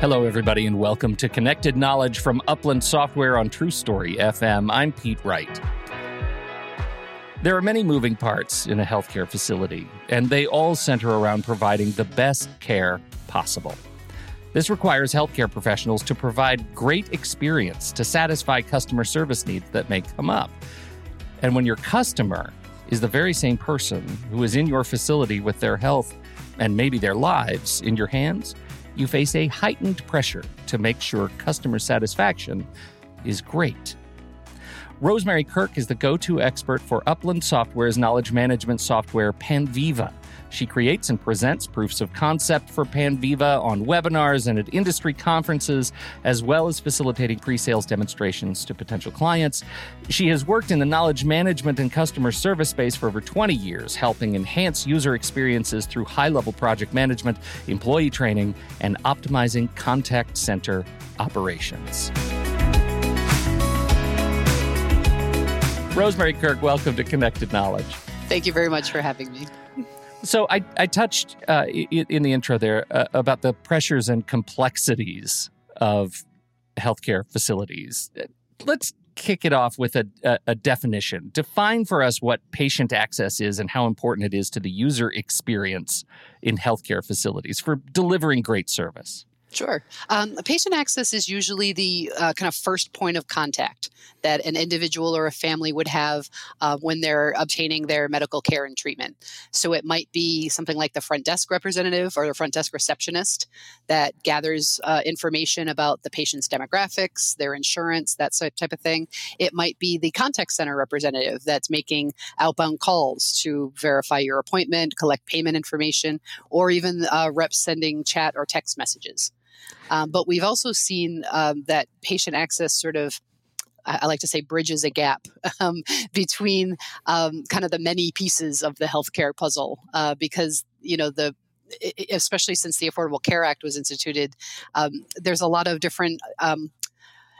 Hello, everybody, and welcome to Connected Knowledge from Upland Software on True Story FM. I'm Pete Wright. There are many moving parts in a healthcare facility, and they all center around providing the best care possible. This requires healthcare professionals to provide great experience to satisfy customer service needs that may come up. And when your customer is the very same person who is in your facility with their health and maybe their lives in your hands, you face a heightened pressure to make sure customer satisfaction is great. Rosemary Kirk is the go-to expert for Upland Software's knowledge management software, Panviva. She creates and presents proofs of concept for Panviva on webinars and at industry conferences, as well as facilitating pre-sales demonstrations to potential clients. She has worked in the knowledge management and customer service space for over 20 years, helping enhance user experiences through high-level project management, employee training, and optimizing contact center operations. Rosemary Kirk, welcome to Connected Knowledge. Thank you very much for having me. So I touched in the intro there about the pressures and complexities of healthcare facilities. Let's kick it off with a definition. Define for us what patient access is and how important it is to the user experience in healthcare facilities for delivering great service. Sure. Patient access is usually the kind of first point of contact that an individual or a family would have when they're obtaining their medical care and treatment. So it might be something like the front desk representative or the front desk receptionist that gathers information about the patient's demographics, their insurance, that type of thing. It might be the contact center representative that's making outbound calls to verify your appointment, collect payment information, or even reps sending chat or text messages. But we've also seen that patient access sort of, I like to say, bridges a gap between kind of the many pieces of the healthcare puzzle because, you know, especially since the Affordable Care Act was instituted, there's a lot of different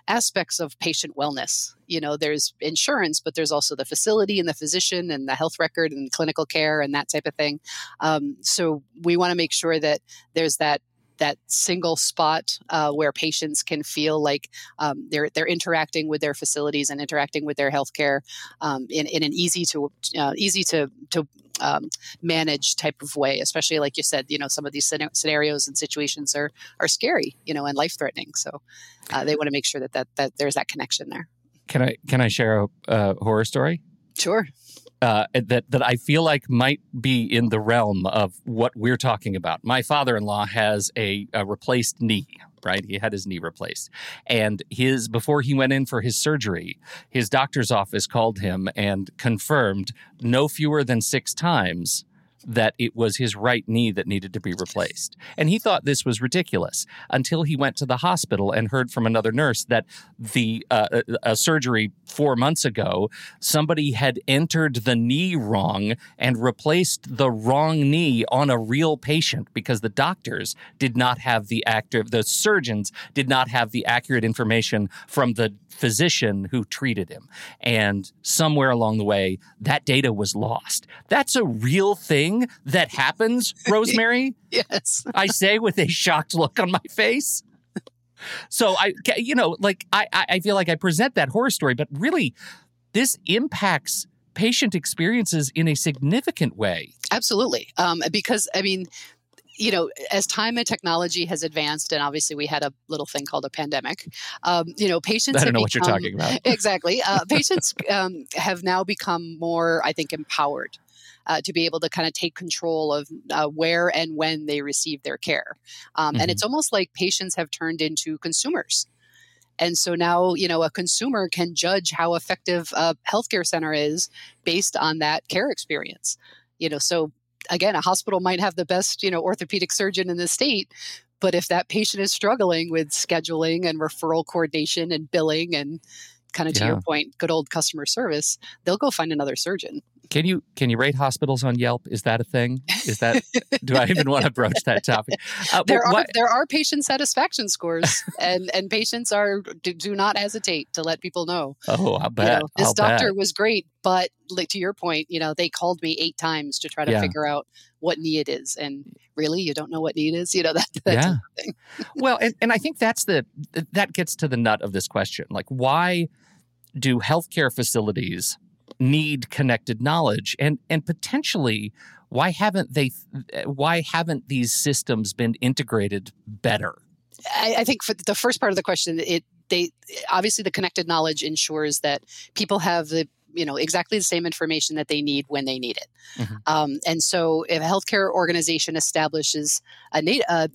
aspects of patient wellness. You know, there's insurance, but there's also the facility and the physician and the health record and clinical care and that type of thing. So we want to make sure that there's that single spot where patients can feel like they're interacting with their facilities and interacting with their healthcare in an easy to manage type of way. Especially like you said, you know, some of these scenarios and situations are scary, you know, and life threatening. So they want to make sure that there's that connection there. Can I share a horror story? Sure. That I feel like might be in the realm of what we're talking about. My father-in-law has a replaced knee, right? He had his knee replaced. And before he went in for his surgery, his doctor's office called him and confirmed no fewer than 6 times that it was his right knee that needed to be replaced. And he thought this was ridiculous until he went to the hospital and heard from another nurse that the a surgery 4 months ago, somebody had entered the knee wrong and replaced the wrong knee on a real patient because the doctors did not have the surgeons did not have the accurate information from the physician who treated him. And somewhere along the way, that data was lost. That's a real thing that happens, Rosemary? Yes. I say with a shocked look on my face. So I feel like I present that horror story, but really this impacts patient experiences in a significant way. Absolutely. Because, I mean, you know, as time and technology has advanced, and obviously we had a little thing called a pandemic, you know, patients I don't know what you're talking about. Exactly. Patients have now become more, I think, empowered to be able to kind of take control of where and when they receive their care. And it's almost like patients have turned into consumers. And so now, you know, a consumer can judge how effective a healthcare center is based on that care experience. You know, so again, a hospital might have the best, you know, orthopedic surgeon in the state, but if that patient is struggling with scheduling and referral coordination and billing and kind of to your point, good old customer service, they'll go find another surgeon. Can you rate hospitals on Yelp? Is that a thing? Is that do I even want to broach that topic? There are patient satisfaction scores, and patients do not hesitate to let people know. Oh, I bet. This doctor was great, but like, to your point, they called me 8 times to try to figure out what knee it is, and really, you don't know what knee it is. That type of thing. Well, and I think that gets to the nut of this question. Like, why do healthcare facilities need connected knowledge, and potentially why haven't these systems been integrated better? I think for the first part of the question, they obviously the connected knowledge ensures that people have the exactly the same information that they need when they need it. Mm-hmm. And so if a healthcare organization establishes a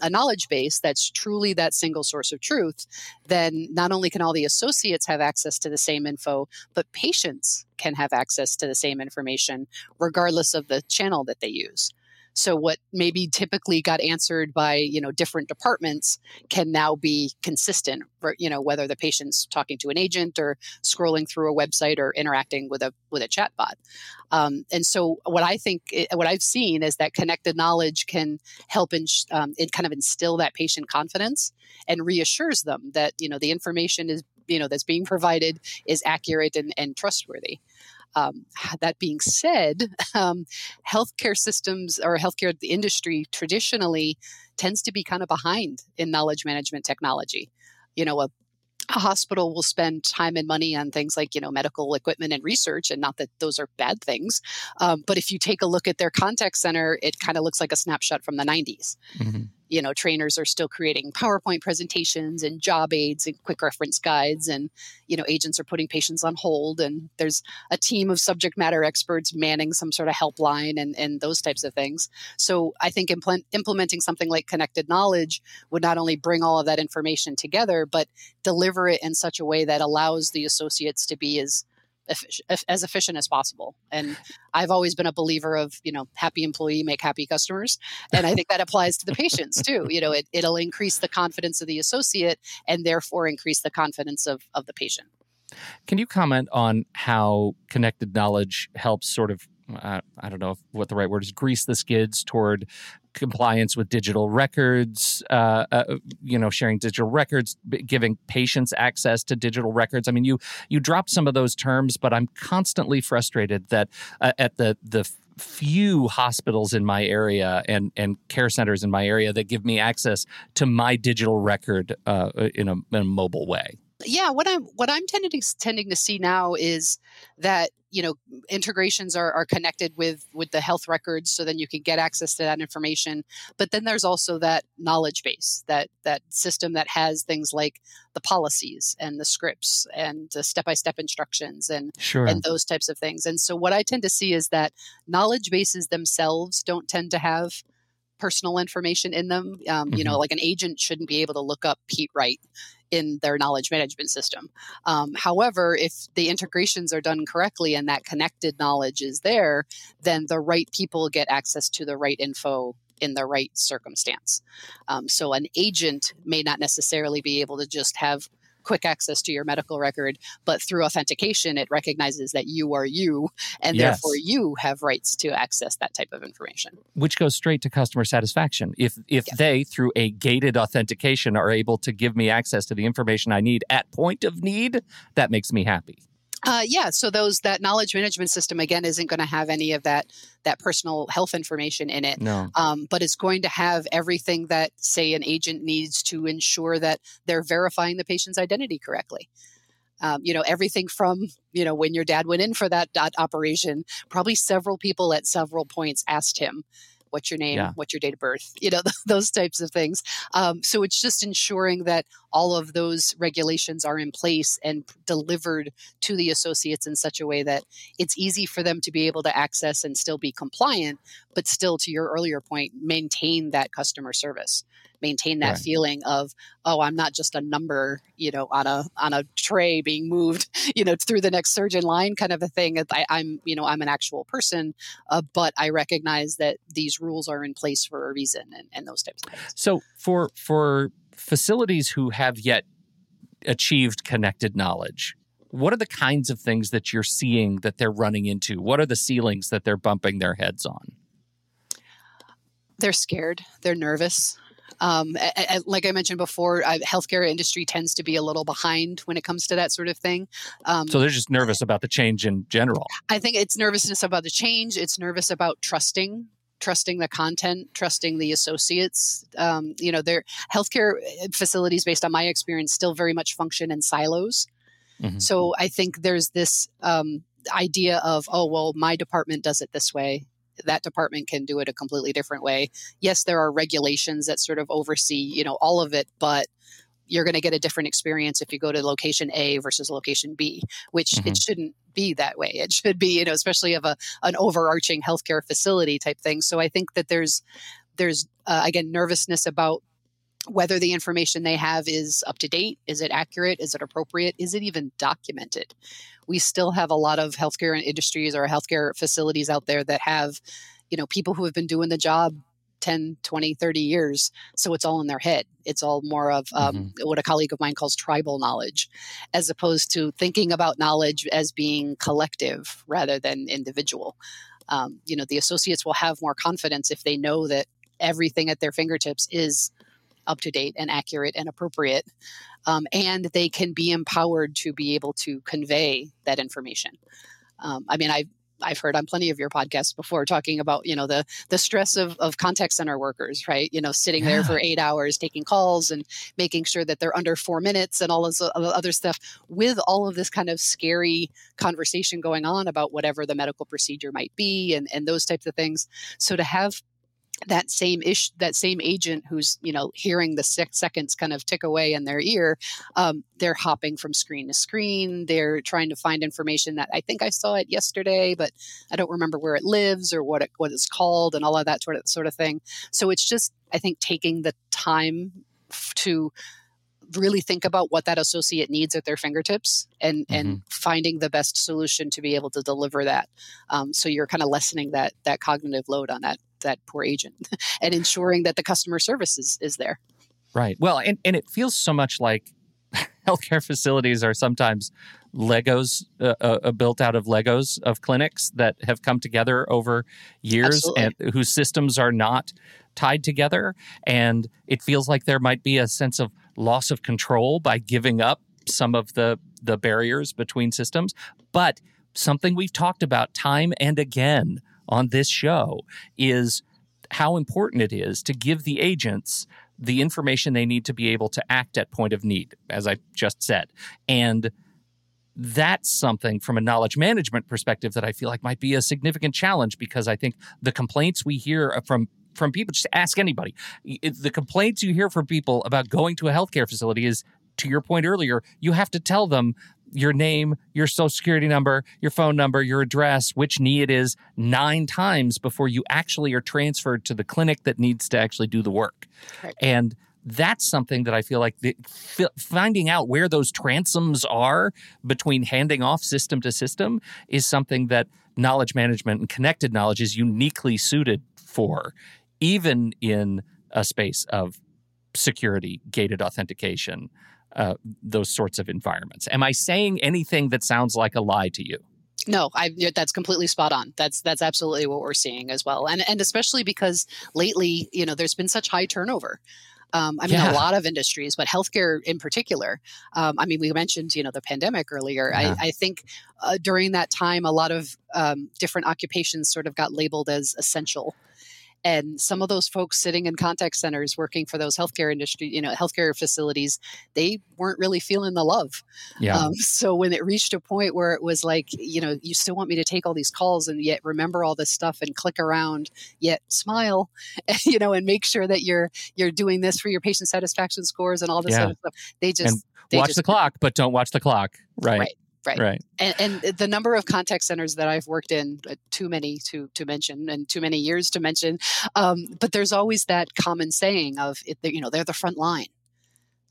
knowledge base that's truly that single source of truth, then not only can all the associates have access to the same info, but patients can have access to the same information regardless of the channel that they use. So what maybe typically got answered by, different departments can now be consistent, whether the patient's talking to an agent or scrolling through a website or interacting with a chatbot. And so what I've seen is that connected knowledge can help it kind of instill that patient confidence and reassures them that, the information is, that's being provided is accurate and trustworthy. That being said, healthcare systems or healthcare industry traditionally tends to be kind of behind in knowledge management technology. A hospital will spend time and money on things like, medical equipment and research, and not that those are bad things. But if you take a look at their contact center, it kind of looks like a snapshot from the 90s. Mm-hmm. Trainers are still creating PowerPoint presentations and job aids and quick reference guides, and, agents are putting patients on hold, and there's a team of subject matter experts manning some sort of helpline and those types of things. So I think implementing something like connected knowledge would not only bring all of that information together, but deliver it in such a way that allows the associates to be as efficient as possible. And I've always been a believer of, happy employee make happy customers. And I think that applies to the patients too. It'll increase the confidence of the associate and therefore increase the confidence of the patient. Can you comment on how connected knowledge helps sort of, I don't know what the right word is, grease the skids toward compliance with digital records, sharing digital records, giving patients access to digital records? I mean, you dropped some of those terms, but I'm constantly frustrated that at the few hospitals in my area and care centers in my area that give me access to my digital record in a mobile way. Yeah, what I'm tending to see now is that integrations are connected with the health records, so then you can get access to that information. But then there's also that knowledge base, that system that has things like the policies and the scripts and the step-by-step instructions and those types of things. And so what I tend to see is that knowledge bases themselves don't tend to have personal information in them. Mm-hmm. Like an agent shouldn't be able to look up Pete Wright in their knowledge management system. However, if the integrations are done correctly and that connected knowledge is there, then the right people get access to the right info in the right circumstance. So an agent may not necessarily be able to just have quick access to your medical record, but through authentication, it recognizes that you are you, and therefore you have rights to access that type of information. Which goes straight to customer satisfaction. If they, through a gated authentication, are able to give me access to the information I need at point of need, that makes me happy. So that knowledge management system, again, isn't going to have any of that personal health information in it. No. But it's going to have everything that, say, an agent needs to ensure that they're verifying the patient's identity correctly. Everything from, when your dad went in for that dot operation, probably several people at several points asked him, what's your name? Yeah. What's your date of birth? Those types of things. So it's just ensuring that all of those regulations are in place and delivered to the associates in such a way that it's easy for them to be able to access and still be compliant, but still, to your earlier point, maintain that customer service, maintain that feeling of, oh, I'm not just a number, on a tray being moved, through the next surge in line kind of a thing. I'm an actual person, but I recognize that these rules are in place for a reason, and those types of things. So for facilities who have yet achieved connected knowledge, what are the kinds of things that you're seeing that they're running into? What are the ceilings that they're bumping their heads on? They're scared. They're nervous. Like I mentioned before, healthcare industry tends to be a little behind when it comes to that sort of thing. So they're just nervous about the change in general. I think it's nervousness about the change. It's nervous about trusting the content, trusting the associates. Their healthcare facilities, based on my experience, still very much function in silos. Mm-hmm. So I think there's this idea of, oh, well, my department does it this way. That department can do it a completely different way. Yes, there are regulations that sort of oversee, all of it, but you're going to get a different experience if you go to location A versus location B, which mm-hmm. it shouldn't be that way. It should be, especially of an overarching healthcare facility type thing. So I think that there's again, nervousness about whether the information they have is up to date, is it accurate, is it appropriate, is it even documented? We still have a lot of healthcare industries or healthcare facilities out there that have, people who have been doing the job 10, 20, 30 years. So it's all in their head. It's all more of what a colleague of mine calls tribal knowledge, as opposed to thinking about knowledge as being collective rather than individual. The associates will have more confidence if they know that everything at their fingertips is up to date and accurate and appropriate. And they can be empowered to be able to convey that information. I've heard on plenty of your podcasts before talking about, the stress of contact center workers, right? Sitting there for 8 hours, taking calls and making sure that they're under 4 minutes and all this other stuff, with all of this kind of scary conversation going on about whatever the medical procedure might be and those types of things. So to have that same agent who's, hearing the 6 seconds kind of tick away in their ear, they're hopping from screen to screen. They're trying to find information that I think I saw it yesterday, but I don't remember where it lives or what it's called and all of that sort of thing. So it's just, I think, taking the time to really think about what that associate needs at their fingertips and finding the best solution to be able to deliver that. So you're kind of lessening that cognitive load on that poor agent and ensuring that the customer service is there. Right. Well, and it feels so much like healthcare facilities are sometimes Legos, built out of Legos of clinics that have come together over years. Absolutely. And whose systems are not tied together. And it feels like there might be a sense of loss of control by giving up some of the barriers between systems. But something we've talked about time and again on this show is how important it is to give the agents the information they need to be able to act at point of need, as I just said. And that's something from a knowledge management perspective that I feel like might be a significant challenge, because I think the complaints we hear from people, just ask anybody, the complaints you hear from people about going to a healthcare facility is, to your point earlier, you have to tell them your name, your social security number, your phone number, your address, which knee it is, 9 times before you actually are transferred to the clinic that needs to actually do the work. Right. And that's something that I feel like finding out where those transoms are between handing off system to system is something that knowledge management and connected knowledge is uniquely suited for, even in a space of security, gated authentication, those sorts of environments. Am I saying anything that sounds like a lie to you? No, that's completely spot on. That's absolutely what we're seeing as well. And especially because lately, there's been such high turnover. A lot of industries, but healthcare in particular. We mentioned, the pandemic earlier. Yeah. I think during that time, a lot of different occupations sort of got labeled as essential. And some of those folks sitting in contact centers working for those healthcare industry, healthcare facilities, they weren't really feeling the love. Yeah. So when it reached a point where it was like, you still want me to take all these calls and yet remember all this stuff and click around, yet smile, and make sure that you're doing this for your patient satisfaction scores and all this other stuff. Watch the clock, but don't watch the clock. Right. Right. Right. Right. And the number of contact centers that I've worked in, too many to mention and too many years to mention. But there's always that common saying of, they're the front line.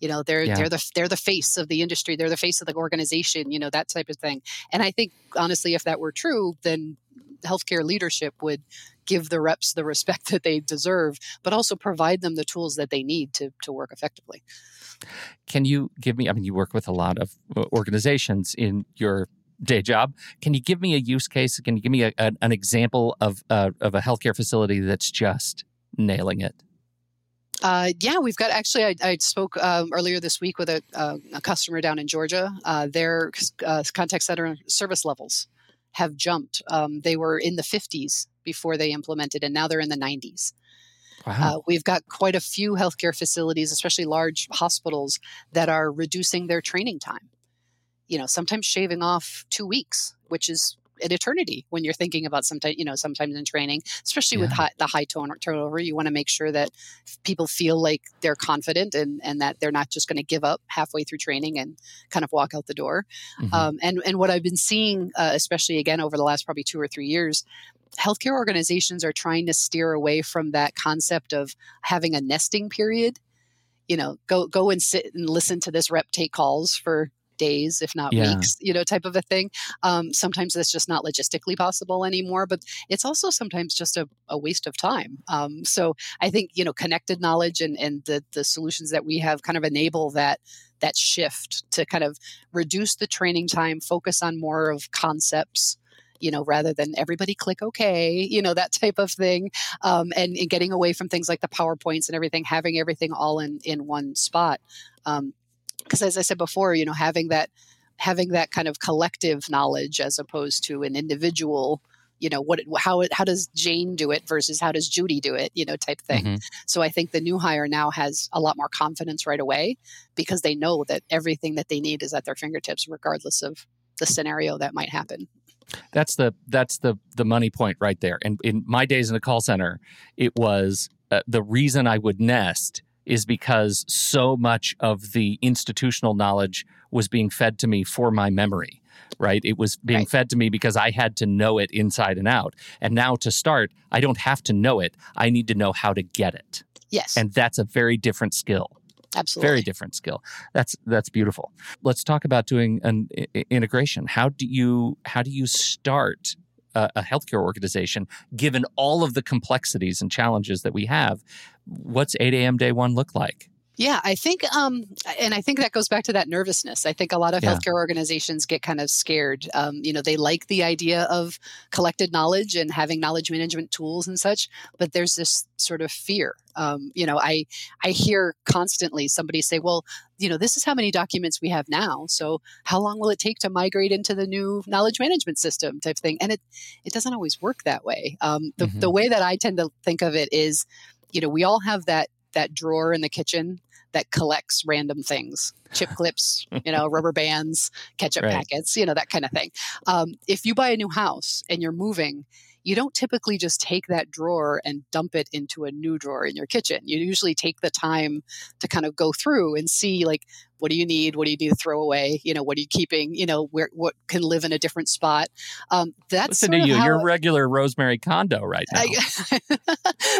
They're the face of the industry. They're the face of the organization, that type of thing. And I think, honestly, if that were true, then healthcare leadership would give the reps the respect that they deserve, but also provide them the tools that they need to work effectively. Can you give me, I mean, you work with a lot of organizations in your day job. Can you give me a use case? Can you give me an example of a healthcare facility that's just nailing it? Yeah, we've got actually, I spoke earlier this week with a customer down in Georgia. Their contact center service levels have jumped. They were in the 50s before they implemented, and now they're in the 90s. Wow. We've got quite a few healthcare facilities, especially large hospitals, that are reducing their training time. You know, sometimes shaving off 2 weeks, which is an eternity when you're thinking about sometimes in training, especially with the high turnover, you want to make sure that people feel like they're confident and that they're not just going to give up halfway through training and kind of walk out the door. Mm-hmm. And what I've been seeing, especially again over the last probably 2 or 3 years, healthcare organizations are trying to steer away from that concept of having a nesting period. You know, go and sit and listen to this rep take calls for days, if not weeks, type of a thing. Sometimes that's just not logistically possible anymore, but it's also sometimes just a waste of time. So I think, connected knowledge and the solutions that we have kind of enable that shift to kind of reduce the training time, focus on more of concepts, rather than everybody click okay, that type of thing. And getting away from things like the PowerPoints and everything, having everything all in one spot. Because as I said before, having that kind of collective knowledge as opposed to an individual, how does Jane do it versus how does Judy do it, type thing. Mm-hmm. So I think the new hire now has a lot more confidence right away because they know that everything that they need is at their fingertips, regardless of the scenario that might happen. That's the money point right there. And in my days in the call center, it was the reason I would nest is because so much of the institutional knowledge was being fed to me for my memory, right? It was being fed to me because I had to know it inside and out. And now to start, I don't have to know it. I need to know how to get it. Yes. And that's a very different skill. Absolutely. Very different skill. That's beautiful. Let's talk about doing an integration. How do you start a healthcare organization, given all of the complexities and challenges that we have? What's 8 a.m. day one look like? Yeah, I think, and I think that goes back to that nervousness. I think a lot of healthcare organizations get kind of scared. They like the idea of collected knowledge and having knowledge management tools and such, but there's this sort of fear. I hear constantly somebody say, well, this is how many documents we have now. So how long will it take to migrate into the new knowledge management system type thing? And it doesn't always work that way. The way that I tend to think of it is, we all have that drawer in the kitchen that collects random things, chip clips, rubber bands, ketchup packets, that kind of thing. If you buy a new house and you're moving, you don't typically just take that drawer and dump it into a new drawer in your kitchen. You usually take the time to kind of go through and see, like, what do you need? What do you need to throw away? What are you keeping? What can live in a different spot? That's Listen sort to of you, how, your regular Rosemary condo right now.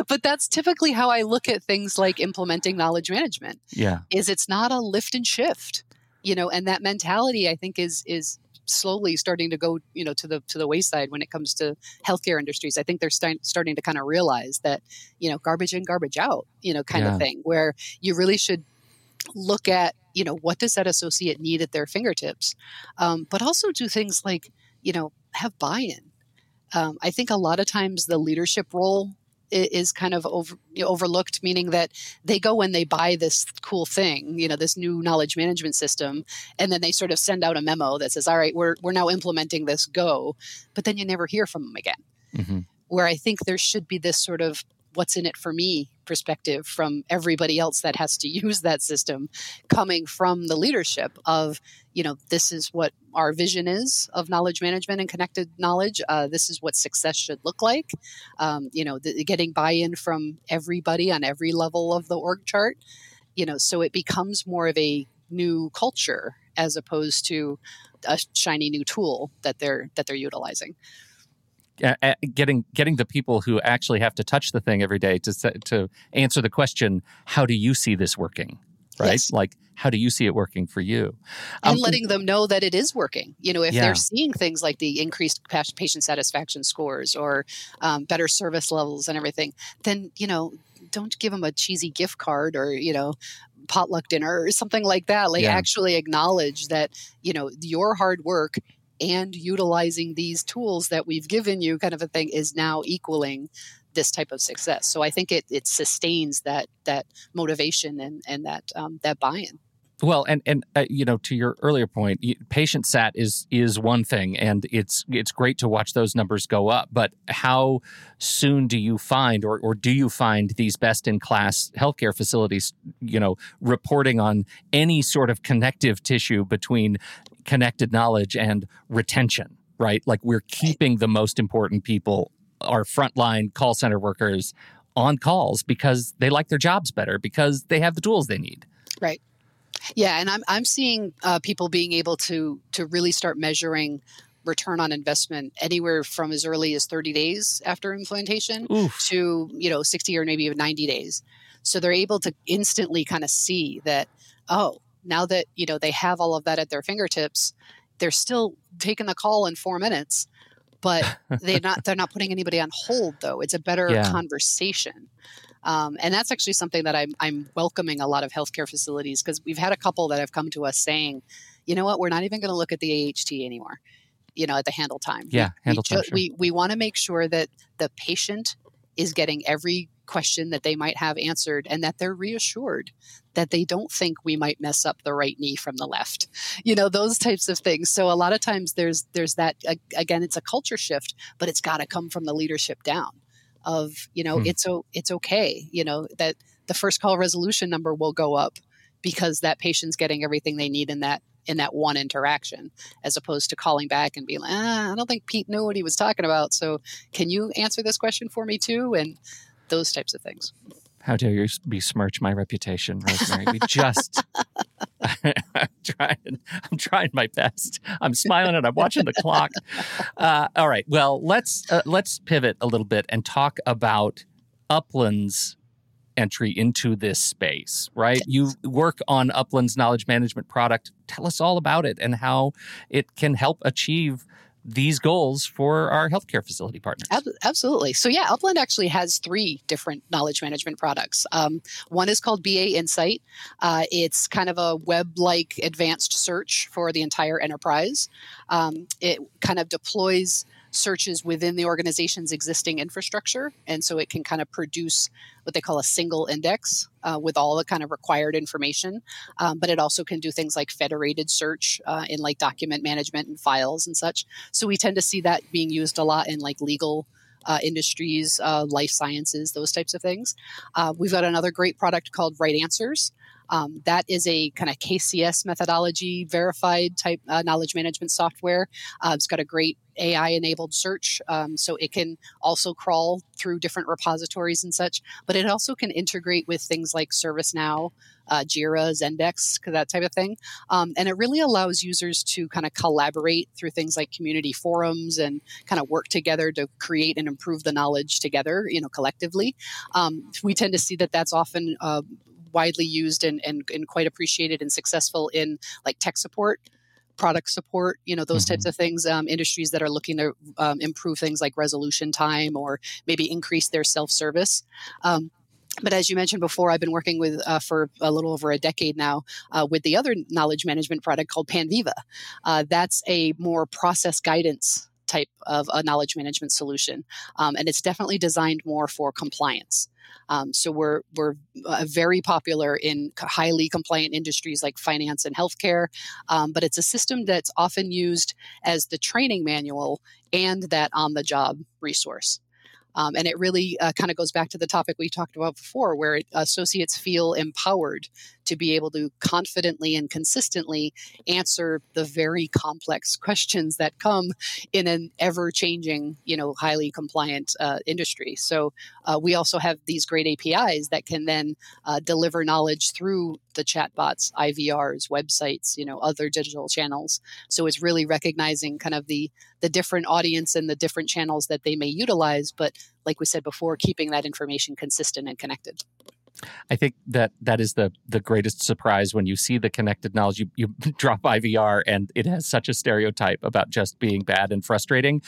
But that's typically how I look at things like implementing knowledge management. Yeah, is it's not a lift and shift, and that mentality I think is slowly starting to go, to the wayside when it comes to healthcare industries. I think they're starting to kind of realize that, garbage in, garbage out, kind of thing, where you really should look at, what does that associate need at their fingertips? But also do things like, have buy-in. I think a lot of times the leadership role is kind of overlooked, meaning that they go and they buy this cool thing, this new knowledge management system, and then they sort of send out a memo that says, all right, we're now implementing this, go. But then you never hear from them again. Mm-hmm. Where I think there should be this sort of what's in it for me perspective from everybody else that has to use that system, coming from the leadership of, this is what our vision is of knowledge management and connected knowledge. This is what success should look like. Getting buy-in from everybody on every level of the org chart, so it becomes more of a new culture as opposed to a shiny new tool that they're utilizing. Getting the people who actually have to touch the thing every day to answer the question, how do you see this working? right? Yes. Like, how do you see it working for you? And letting them know that it is working. You know, if they're seeing things like the increased patient satisfaction scores or better service levels and everything, then, you know, don't give them a cheesy gift card or, you know, potluck dinner or something like that. Like, actually acknowledge that, you know, your hard work and utilizing these tools that we've given you kind of a thing is now equaling this type of success. So I think it sustains that motivation and that buy-in. Well, and you know, to your earlier point, patient sat is one thing, and it's great to watch those numbers go up. But how soon do you find, or do you find these best-in-class healthcare facilities, you know, reporting on any sort of connective tissue between connected knowledge and retention? Right, like we're keeping the most important people, our frontline call center workers, on calls because they like their jobs better because they have the tools they need. Right. Yeah, and I'm seeing people being able to really start measuring return on investment anywhere from as early as 30 days after implementation to, you know, 60 or maybe even 90 days. So they're able to instantly kind of see that, oh, now that, you know, they have all of that at their fingertips, they're still taking the call in 4 minutes, but they're not putting anybody on hold though. It's a better conversation. And that's actually something that I'm welcoming a lot of healthcare facilities, because we've had a couple that have come to us saying, you know what, we're not even going to look at the AHT anymore, you know, at the handle time. Yeah, handle time. Sure. We want to make sure that the patient is getting every question that they might have answered, and that they're reassured that they don't think we might mess up the right knee from the left, you know, those types of things. So a lot of times there's that, again, it's a culture shift, but it's got to come from the leadership down of, you know, it's okay, you know, that the first call resolution number will go up because that patient's getting everything they need in that one interaction, as opposed to calling back and being like, I don't think Pete knew what he was talking about. So can you answer this question for me too? And those types of things. How dare you besmirch my reputation, Rosemary? We just... I'm trying my best. I'm smiling and I'm watching the clock. All right. Well, let's pivot a little bit and talk about Upland's entry into this space, right? You work on Upland's knowledge management product. Tell us all about it and how it can help achieve these goals for our healthcare facility partners. Absolutely. So yeah, Upland actually has three different knowledge management products. One is called BA Insight. It's kind of a web-like advanced search for the entire enterprise. It kind of deploys searches within the organization's existing infrastructure. And so it can kind of produce what they call a single index with all the kind of required information. But it also can do things like federated search in like document management and files and such. So we tend to see that being used a lot in like legal industries, life sciences, those types of things. We've got another great product called Right Answers. That is a kind of KCS methodology verified type knowledge management software. It's got a great AI-enabled search, so it can also crawl through different repositories and such, but it also can integrate with things like ServiceNow, Jira, Zendesk, that type of thing. And it really allows users to kind of collaborate through things like community forums and kind of work together to create and improve the knowledge together, you know, collectively. We tend to see that that's often widely used and quite appreciated and successful in like tech support, product support, you know, those types of things, industries that are looking to improve things like resolution time or maybe increase their self-service. But as you mentioned before, I've been working with for a little over a decade now with the other knowledge management product called Panviva. That's a more process guidance type of a knowledge management solution. And it's definitely designed more for compliance. So we're very popular in highly compliant industries like finance and healthcare, but it's a system that's often used as the training manual and that on-the-job resource. And it really kind of goes back to the topic we talked about before, where associates feel empowered to be able to confidently and consistently answer the very complex questions that come in an ever-changing, you know, highly compliant industry. So we also have these great APIs that can then deliver knowledge through the chatbots, IVRs, websites, you know, other digital channels. So it's really recognizing kind of the different audience and the different channels that they may utilize, but like we said before, keeping that information consistent and connected. I think that is the greatest surprise when you see the Connected Knowledge. You drop IVR and it has such a stereotype about just being bad and frustrating.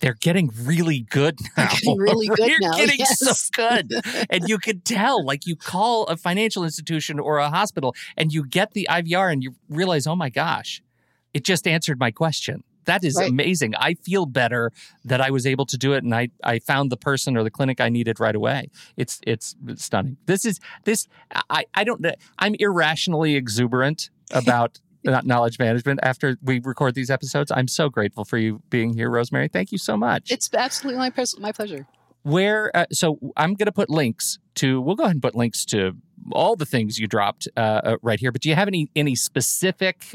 They're getting really good now. They're getting so good. And you could tell, like, you call a financial institution or a hospital and you get the IVR and you realize, oh my gosh, it just answered my question. That is amazing. I feel better that I was able to do it, and I found the person or the clinic I needed right away. It's stunning. I'm irrationally exuberant about knowledge management after we record these episodes. I'm so grateful for you being here, Rosemary. Thank you so much. It's absolutely my pleasure. So I'm going to put links to, we'll go ahead and put links to all the things you dropped right here. But do you have any specific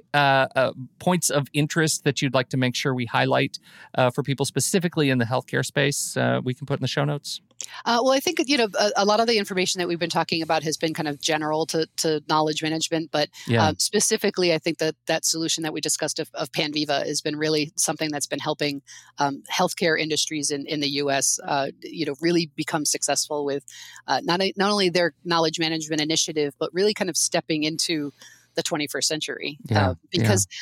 points of interest that you'd like to make sure we highlight for people specifically in the healthcare space we can put in the show notes? Well, I think, a lot of the information that we've been talking about has been kind of general to knowledge management. But specifically, I think that solution that we discussed of Panviva has been really something that's been helping healthcare industries in the U.S., really become successful with not only their knowledge management initiative, but really kind of stepping into the 21st century.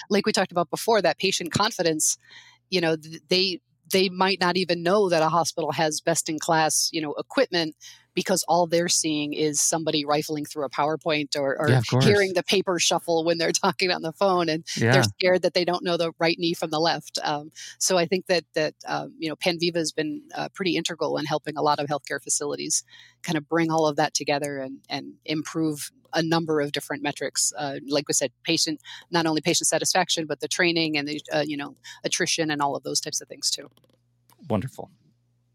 Like we talked about before, that patient confidence, they might not even know that a hospital has best-in-class, equipment, because all they're seeing is somebody rifling through a PowerPoint or hearing the paper shuffle when they're talking on the phone, and they're scared that they don't know the right knee from the left. So I think that Panviva has been pretty integral in helping a lot of healthcare facilities kind of bring all of that together and improve a number of different metrics. Like we said, not only patient satisfaction, but the training and the attrition and all of those types of things too. Wonderful.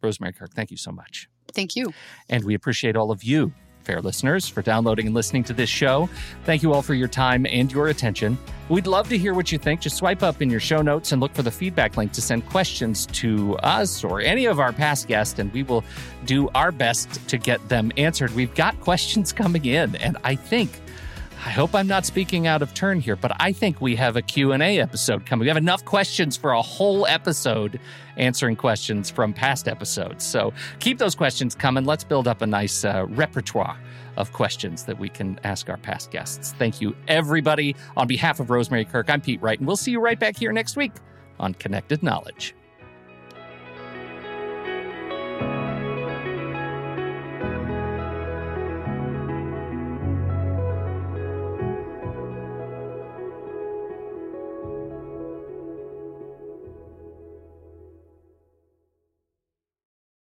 Rosemary Kirk, thank you so much. Thank you. And we appreciate all of you, fair listeners, for downloading and listening to this show. Thank you all for your time and your attention. We'd love to hear what you think. Just swipe up in your show notes and look for the feedback link to send questions to us or any of our past guests, and we will do our best to get them answered. We've got questions coming in, and I hope I'm not speaking out of turn here, but I think we have a Q&A episode coming. We have enough questions for a whole episode answering questions from past episodes. So keep those questions coming. Let's build up a nice repertoire of questions that we can ask our past guests. Thank you, everybody. On behalf of Rosemary Kirk, I'm Pete Wright, and we'll see you right back here next week on Connected Knowledge.